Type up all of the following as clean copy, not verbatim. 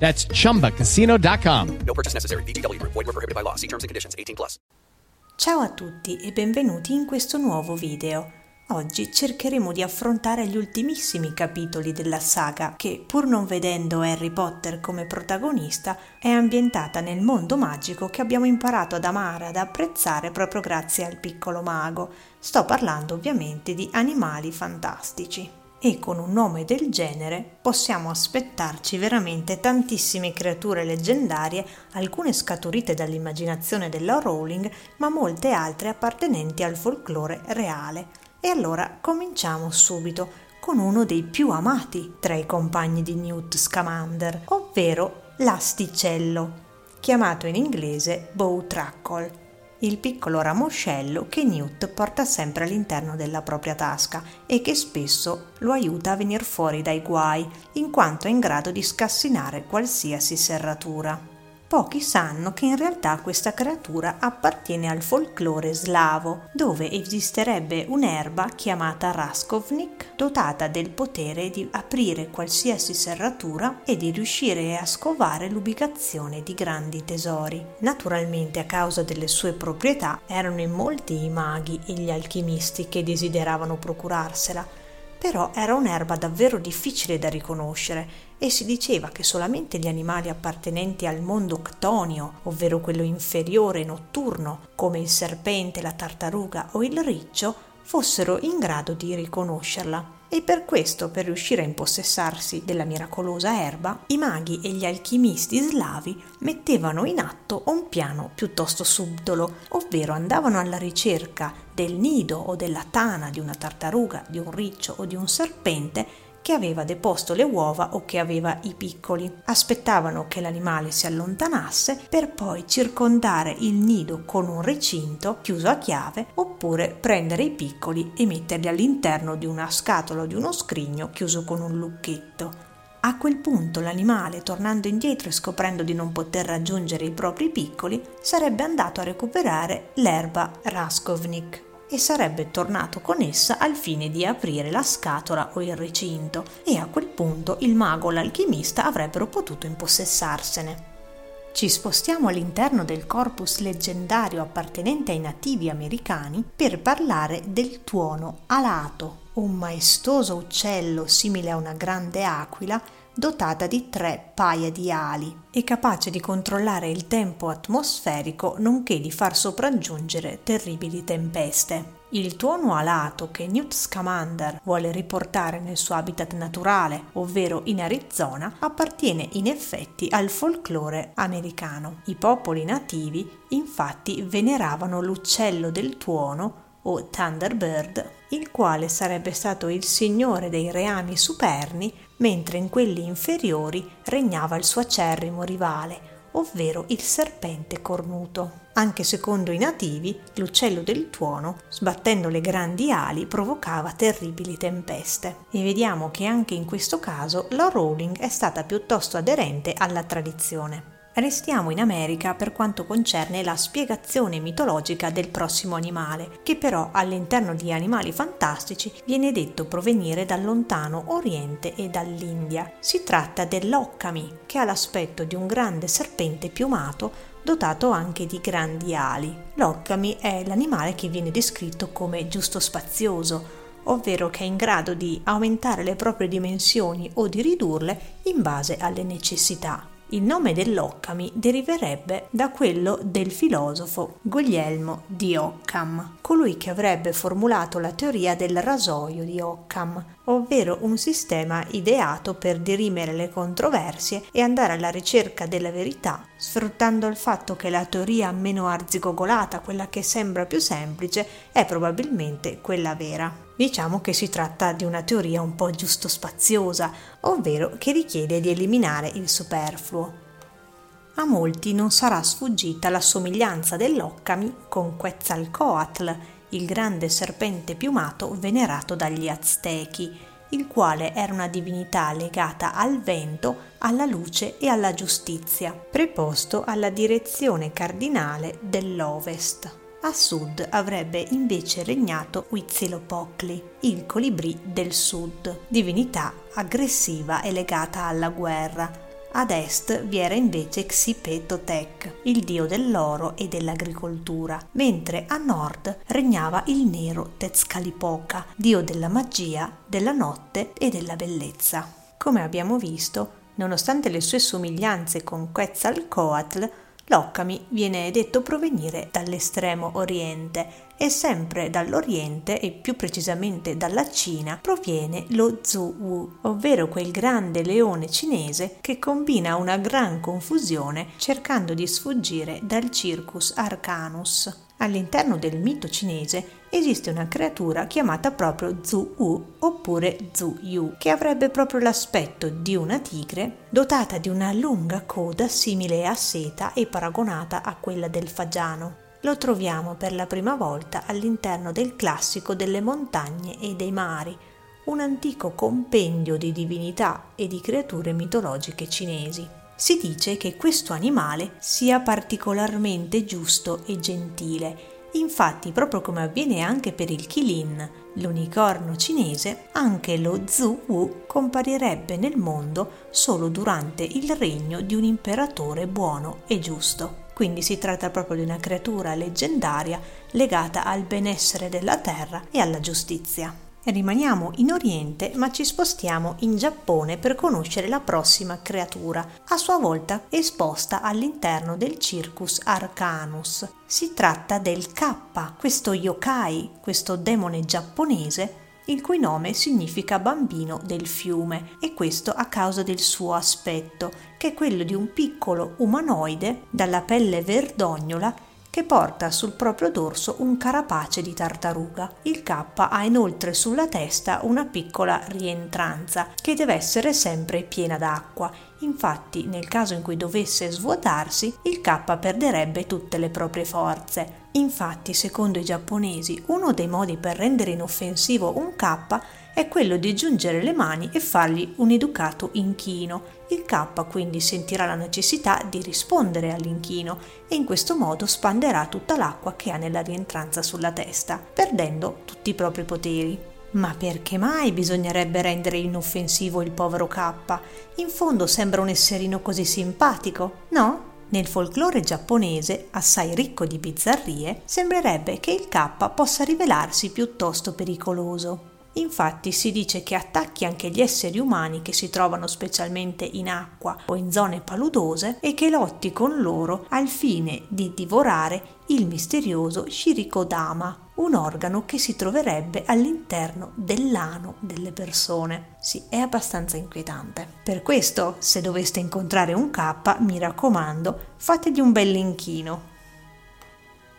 That's ChumbaCasino.com. No purchase necessary. VGW Group. Void where prohibited by law. See terms and conditions. 18+. Ciao a tutti e benvenuti in questo nuovo video. Oggi cercheremo di affrontare gli ultimissimi capitoli della saga che, pur non vedendo Harry Potter come protagonista, è ambientata nel mondo magico che abbiamo imparato ad amare, ad apprezzare proprio grazie al piccolo mago. Sto parlando ovviamente di animali fantastici. E con un nome del genere possiamo aspettarci veramente tantissime creature leggendarie, alcune scaturite dall'immaginazione della Rowling, ma molte altre appartenenti al folklore reale. E allora cominciamo subito con uno dei più amati tra i compagni di Newt Scamander, ovvero l'asticello, chiamato in inglese Bowtruckle. Il piccolo ramoscello che Newt porta sempre all'interno della propria tasca e che spesso lo aiuta a venir fuori dai guai, in quanto è in grado di scassinare qualsiasi serratura. Pochi sanno che in realtà questa creatura appartiene al folklore slavo, dove esisterebbe un'erba chiamata Raskovnik, dotata del potere di aprire qualsiasi serratura e di riuscire a scovare l'ubicazione di grandi tesori. Naturalmente, a causa delle sue proprietà, erano in molti i maghi e gli alchimisti che desideravano procurarsela. Però era un'erba davvero difficile da riconoscere e si diceva che solamente gli animali appartenenti al mondo octonio, ovvero quello inferiore notturno, come il serpente, la tartaruga o il riccio, fossero in grado di riconoscerla. E per questo, per riuscire a impossessarsi della miracolosa erba, i maghi e gli alchimisti slavi mettevano in atto un piano piuttosto subdolo, ovvero andavano alla ricerca del nido o della tana di una tartaruga, di un riccio o di un serpente che aveva deposto le uova o che aveva i piccoli. Aspettavano che l'animale si allontanasse per poi circondare il nido con un recinto chiuso a chiave oppure prendere i piccoli e metterli all'interno di una scatola o di uno scrigno chiuso con un lucchetto. A quel punto l'animale, tornando indietro e scoprendo di non poter raggiungere i propri piccoli, sarebbe andato a recuperare l'erba Raskovnik e sarebbe tornato con essa al fine di aprire la scatola o il recinto, e a quel punto il mago o l'alchimista avrebbero potuto impossessarsene. Ci spostiamo all'interno del corpus leggendario appartenente ai nativi americani per parlare del tuono alato, un maestoso uccello simile a una grande aquila dotata di 3 paia di ali e capace di controllare il tempo atmosferico nonché di far sopraggiungere terribili tempeste. Il tuono alato che Newt Scamander vuole riportare nel suo habitat naturale, ovvero in Arizona, appartiene in effetti al folklore americano. I popoli nativi infatti veneravano l'uccello del tuono o Thunderbird, il quale sarebbe stato il signore dei reami superni, mentre in quelli inferiori regnava il suo acerrimo rivale, ovvero il serpente cornuto. Anche secondo i nativi, l'uccello del tuono, sbattendo le grandi ali, provocava terribili tempeste. E vediamo che anche in questo caso la Rowling è stata piuttosto aderente alla tradizione. Restiamo in America per quanto concerne la spiegazione mitologica del prossimo animale, che però all'interno di Animali Fantastici viene detto provenire dal lontano Oriente e dall'India. Si tratta dell'Occamy, che ha l'aspetto di un grande serpente piumato dotato anche di grandi ali. L'Occamy è l'animale che viene descritto come giusto spazioso, ovvero che è in grado di aumentare le proprie dimensioni o di ridurle in base alle necessità. Il nome dell'Occamy deriverebbe da quello del filosofo Guglielmo di Ockham, colui che avrebbe formulato la teoria del rasoio di Occam, ovvero un sistema ideato per dirimere le controversie e andare alla ricerca della verità, sfruttando il fatto che la teoria meno arzigogolata, quella che sembra più semplice, è probabilmente quella vera. Diciamo che si tratta di una teoria un po' giusto spaziosa, ovvero che richiede di eliminare il superfluo. a molti non sarà sfuggita la somiglianza dell'Occamy con Quetzalcoatl, il grande serpente piumato venerato dagli Aztechi, il quale era una divinità legata al vento, alla luce e alla giustizia, preposto alla direzione cardinale dell'Ovest. A sud avrebbe invece regnato Huitzilopochtli, il colibrì del sud, divinità aggressiva e legata alla guerra. Ad est vi era invece Xipe Totec, il dio dell'oro e dell'agricoltura, mentre a nord regnava il nero Tezcatlipoca, dio della magia, della notte e della bellezza. Come abbiamo visto, nonostante le sue somiglianze con Quetzalcoatl, l'Occamy viene detto provenire dall'estremo oriente e sempre dall'oriente e più precisamente dalla Cina proviene lo Zhu Wu, ovvero quel grande leone cinese che combina una gran confusione cercando di sfuggire dal Circus Arcanus. All'interno del mito cinese esiste una creatura chiamata proprio Zhu Wu oppure Zhu Yu, che avrebbe proprio l'aspetto di una tigre dotata di una lunga coda simile a seta e paragonata a quella del fagiano. Lo troviamo per la prima volta all'interno del classico delle montagne e dei mari, un antico compendio di divinità e di creature mitologiche cinesi. Si dice che questo animale sia particolarmente giusto e gentile. Infatti, proprio come avviene anche per il Qilin, l'unicorno cinese, anche lo Zhu Wu comparirebbe nel mondo solo durante il regno di un imperatore buono e giusto. Quindi si tratta proprio di una creatura leggendaria legata al benessere della terra e alla giustizia. Rimaniamo in Oriente, ma ci spostiamo in Giappone per conoscere la prossima creatura, a sua volta esposta all'interno del Circus Arcanus. Si tratta del Kappa, questo yokai, questo demone giapponese, il cui nome significa bambino del fiume, e questo a causa del suo aspetto, che è quello di un piccolo umanoide dalla pelle verdognola che porta sul proprio dorso un carapace di tartaruga. Il Kappa ha inoltre sulla testa una piccola rientranza che deve essere sempre piena d'acqua. Infatti, nel caso in cui dovesse svuotarsi, il Kappa perderebbe tutte le proprie forze. Infatti, secondo i giapponesi, uno dei modi per rendere inoffensivo un Kappa è quello di giungere le mani e fargli un educato inchino. Il Kappa quindi sentirà la necessità di rispondere all'inchino e in questo modo spanderà tutta l'acqua che ha nella rientranza sulla testa, perdendo tutti i propri poteri. Ma perché mai bisognerebbe rendere inoffensivo il povero Kappa? In fondo sembra un esserino così simpatico, no? Nel folklore giapponese, assai ricco di bizzarrie, sembrerebbe che il Kappa possa rivelarsi piuttosto pericoloso. Infatti si dice che attacchi anche gli esseri umani che si trovano specialmente in acqua o in zone paludose e che lotti con loro al fine di divorare il misterioso shirikodama, un organo che si troverebbe all'interno dell'ano delle persone. Sì, è abbastanza inquietante. Per questo, se doveste incontrare un Kappa, mi raccomando, fategli un bell'inchino.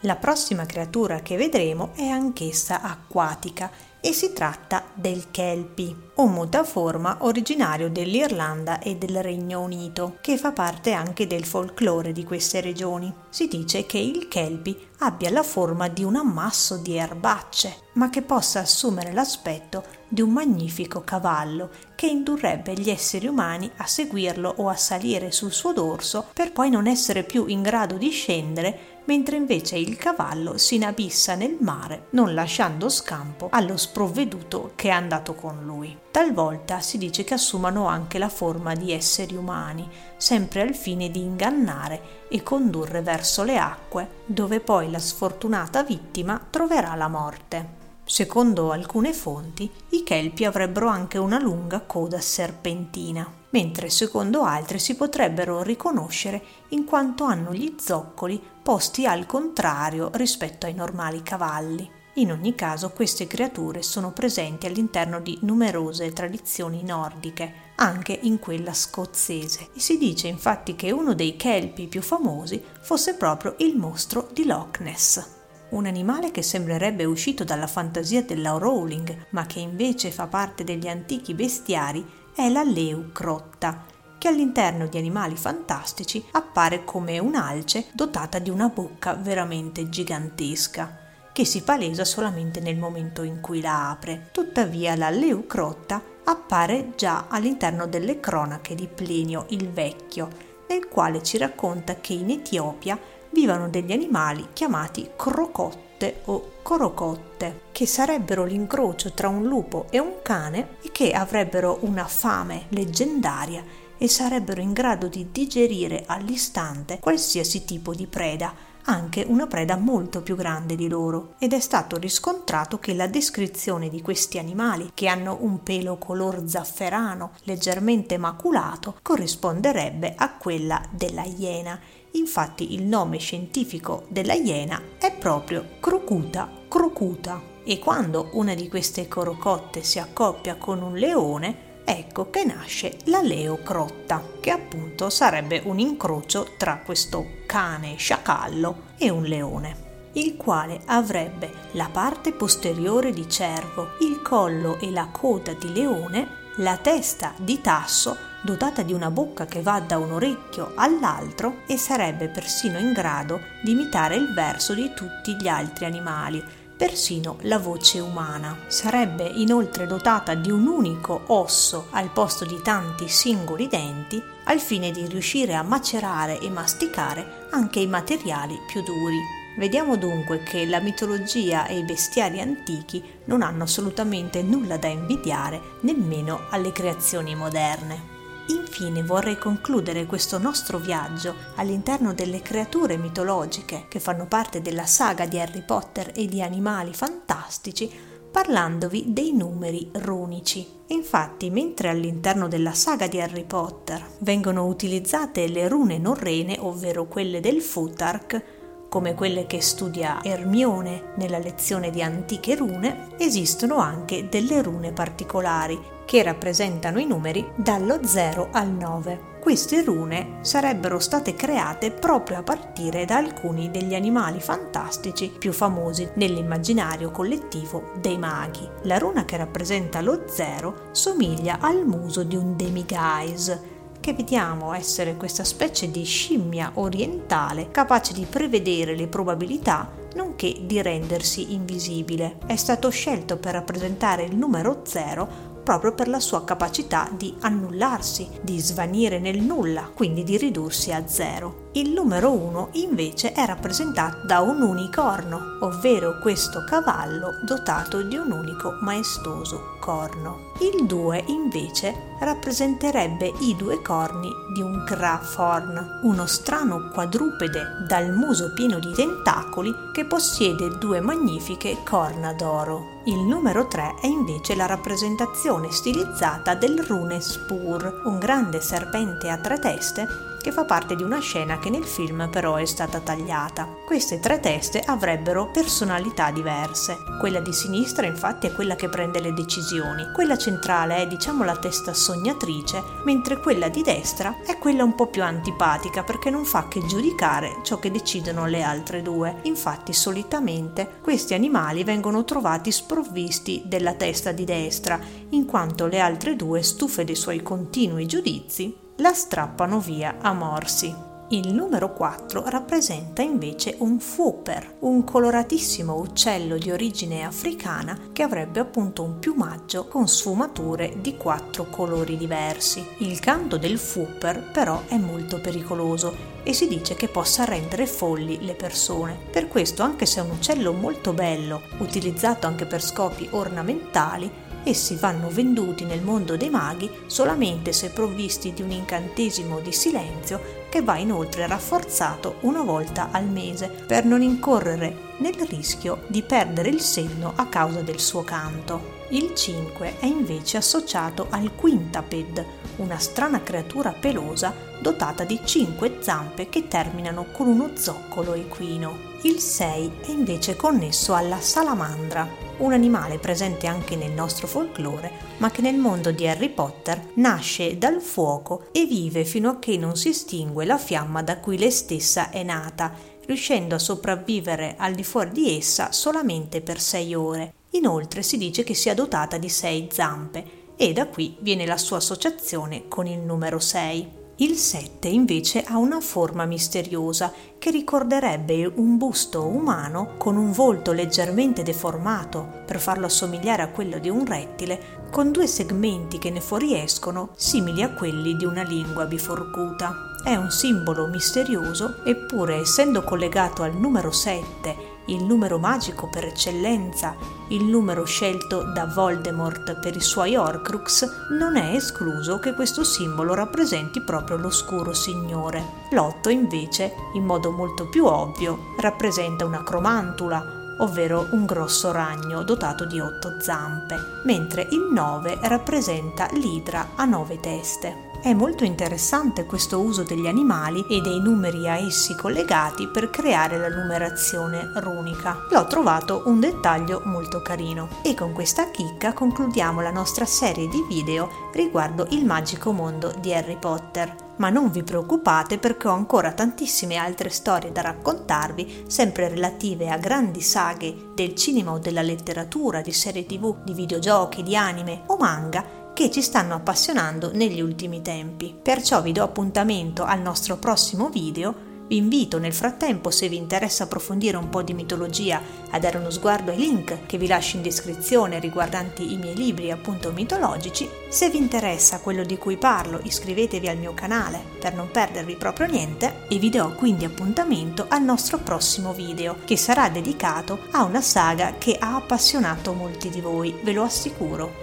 La prossima creatura che vedremo è anch'essa acquatica e si tratta del Kelpi, un mutaforma originario dell'Irlanda e del Regno Unito, che fa parte anche del folklore di queste regioni. Si dice che il Kelpi abbia la forma di un ammasso di erbacce, ma che possa assumere l'aspetto di un magnifico cavallo che indurrebbe gli esseri umani a seguirlo o a salire sul suo dorso per poi non essere più in grado di scendere, mentre invece il cavallo si inabissa nel mare, non lasciando scampo allo sprovveduto che è andato con lui. Talvolta si dice che assumano anche la forma di esseri umani, sempre al fine di ingannare e condurre verso le acque, dove poi la sfortunata vittima troverà la morte. Secondo alcune fonti, i Kelpi avrebbero anche una lunga coda serpentina, mentre secondo altre si potrebbero riconoscere in quanto hanno gli zoccoli posti al contrario rispetto ai normali cavalli. In ogni caso, queste creature sono presenti all'interno di numerose tradizioni nordiche, anche in quella scozzese, e si dice infatti che uno dei Kelpi più famosi fosse proprio il mostro di Loch Ness. Un animale che sembrerebbe uscito dalla fantasia della Rowling, ma che invece fa parte degli antichi bestiari, è la leucrotta, che all'interno di animali fantastici appare come un'alce dotata di una bocca veramente gigantesca, che si palesa solamente nel momento in cui la apre. Tuttavia la leucrotta appare già all'interno delle cronache di Plinio il Vecchio, nel quale ci racconta che in Etiopia vivano degli animali chiamati crocotte o corocotte, che sarebbero l'incrocio tra un lupo e un cane e che avrebbero una fame leggendaria e sarebbero in grado di digerire all'istante qualsiasi tipo di preda, anche una preda molto più grande di loro, ed è stato riscontrato che la descrizione di questi animali, che hanno un pelo color zafferano leggermente maculato, corrisponderebbe a quella della iena. Infatti il nome scientifico della iena è proprio Crocuta crocuta, e quando una di queste corocotte si accoppia con un leone, ecco che nasce la leocrotta, che appunto sarebbe un incrocio tra questo cane sciacallo e un leone, il quale avrebbe la parte posteriore di cervo, il collo e la coda di leone, la testa di tasso dotata di una bocca che va da un orecchio all'altro e sarebbe persino in grado di imitare il verso di tutti gli altri animali, persino la voce umana. Sarebbe inoltre dotata di un unico osso al posto di tanti singoli denti, al fine di riuscire a macerare e masticare anche i materiali più duri. Vediamo dunque che la mitologia e i bestiari antichi non hanno assolutamente nulla da invidiare nemmeno alle creazioni moderne. Infine vorrei concludere questo nostro viaggio all'interno delle creature mitologiche che fanno parte della saga di Harry Potter e di animali fantastici parlandovi dei numeri runici. Infatti, mentre all'interno della saga di Harry Potter vengono utilizzate le rune norrene, ovvero quelle del Futhark, come quelle che studia Ermione nella lezione di antiche rune, esistono anche delle rune particolari che rappresentano i numeri dallo 0 al 9. Queste rune sarebbero state create proprio a partire da alcuni degli animali fantastici più famosi nell'immaginario collettivo dei maghi. La runa che rappresenta lo 0 somiglia al muso di un Demiguise, che vediamo essere questa specie di scimmia orientale capace di prevedere le probabilità nonché di rendersi invisibile. È stato scelto per rappresentare il numero 0 proprio per la sua capacità di annullarsi, di svanire nel nulla, quindi di ridursi a 0. Il numero 1 invece è rappresentato da un unicorno, ovvero questo cavallo dotato di un unico maestoso corno. Il 2 invece rappresenterebbe i due corni di un Graforn, uno strano quadrupede dal muso pieno di tentacoli che possiede due magnifiche corna d'oro. Il numero 3 è invece la rappresentazione stilizzata del Runespur, un grande serpente a tre teste che fa parte di una scena che nel film però è stata tagliata. Queste tre teste avrebbero personalità diverse. Quella di sinistra infatti è quella che prende le decisioni, quella centrale è diciamo la testa sognatrice, mentre quella di destra è quella un po' più antipatica perché non fa che giudicare ciò che decidono le altre due. Infatti solitamente questi animali vengono trovati sprovvisti della testa di destra, in quanto le altre due, stufe dei suoi continui giudizi, la strappano via a morsi. Il numero 4 rappresenta invece un fupper, un coloratissimo uccello di origine africana che avrebbe appunto un piumaggio con sfumature di 4 colori diversi. Il canto del fupper però è molto pericoloso e si dice che possa rendere folli le persone. Per questo, anche se è un uccello molto bello, utilizzato anche per scopi ornamentali, essi vanno venduti nel mondo dei maghi solamente se provvisti di un incantesimo di silenzio che va inoltre rafforzato una volta al mese per non incorrere nel rischio di perdere il senno a causa del suo canto. Il 5 è invece associato al Quintaped, una strana creatura pelosa dotata di 5 zampe che terminano con uno zoccolo equino. Il 6 è invece connesso alla salamandra, un animale presente anche nel nostro folklore, ma che nel mondo di Harry Potter nasce dal fuoco e vive fino a che non si estingue la fiamma da cui lei stessa è nata, riuscendo a sopravvivere al di fuori di essa solamente per 6 ore. Inoltre si dice che sia dotata di 6 zampe e da qui viene la sua associazione con il numero 6. Il 7 invece ha una forma misteriosa che ricorderebbe un busto umano con un volto leggermente deformato per farlo assomigliare a quello di un rettile, con due segmenti che ne fuoriescono simili a quelli di una lingua biforcuta. È un simbolo misterioso, eppure essendo collegato al numero 7, il numero magico per eccellenza, il numero scelto da Voldemort per i suoi Horcrux, non è escluso che questo simbolo rappresenti proprio l'oscuro signore. L'8 invece, in modo molto più ovvio, rappresenta una cromantula, ovvero un grosso ragno dotato di 8 zampe, mentre il 9 rappresenta l'idra a 9 teste. È molto interessante questo uso degli animali e dei numeri a essi collegati per creare la numerazione runica. L'ho trovato un dettaglio molto carino. E con questa chicca concludiamo la nostra serie di video riguardo il magico mondo di Harry Potter. Ma non vi preoccupate perché ho ancora tantissime altre storie da raccontarvi, sempre relative a grandi saghe del cinema o della letteratura, di serie TV, di videogiochi, di anime o manga, che ci stanno appassionando negli ultimi tempi. Perciò vi do appuntamento al nostro prossimo video. Vi invito nel frattempo, se vi interessa approfondire un po' di mitologia, a dare uno sguardo ai link che vi lascio in descrizione riguardanti i miei libri appunto mitologici. Se vi interessa quello di cui parlo, iscrivetevi al mio canale per non perdervi proprio niente e vi do quindi appuntamento al nostro prossimo video, che sarà dedicato a una saga che ha appassionato molti di voi, ve lo assicuro.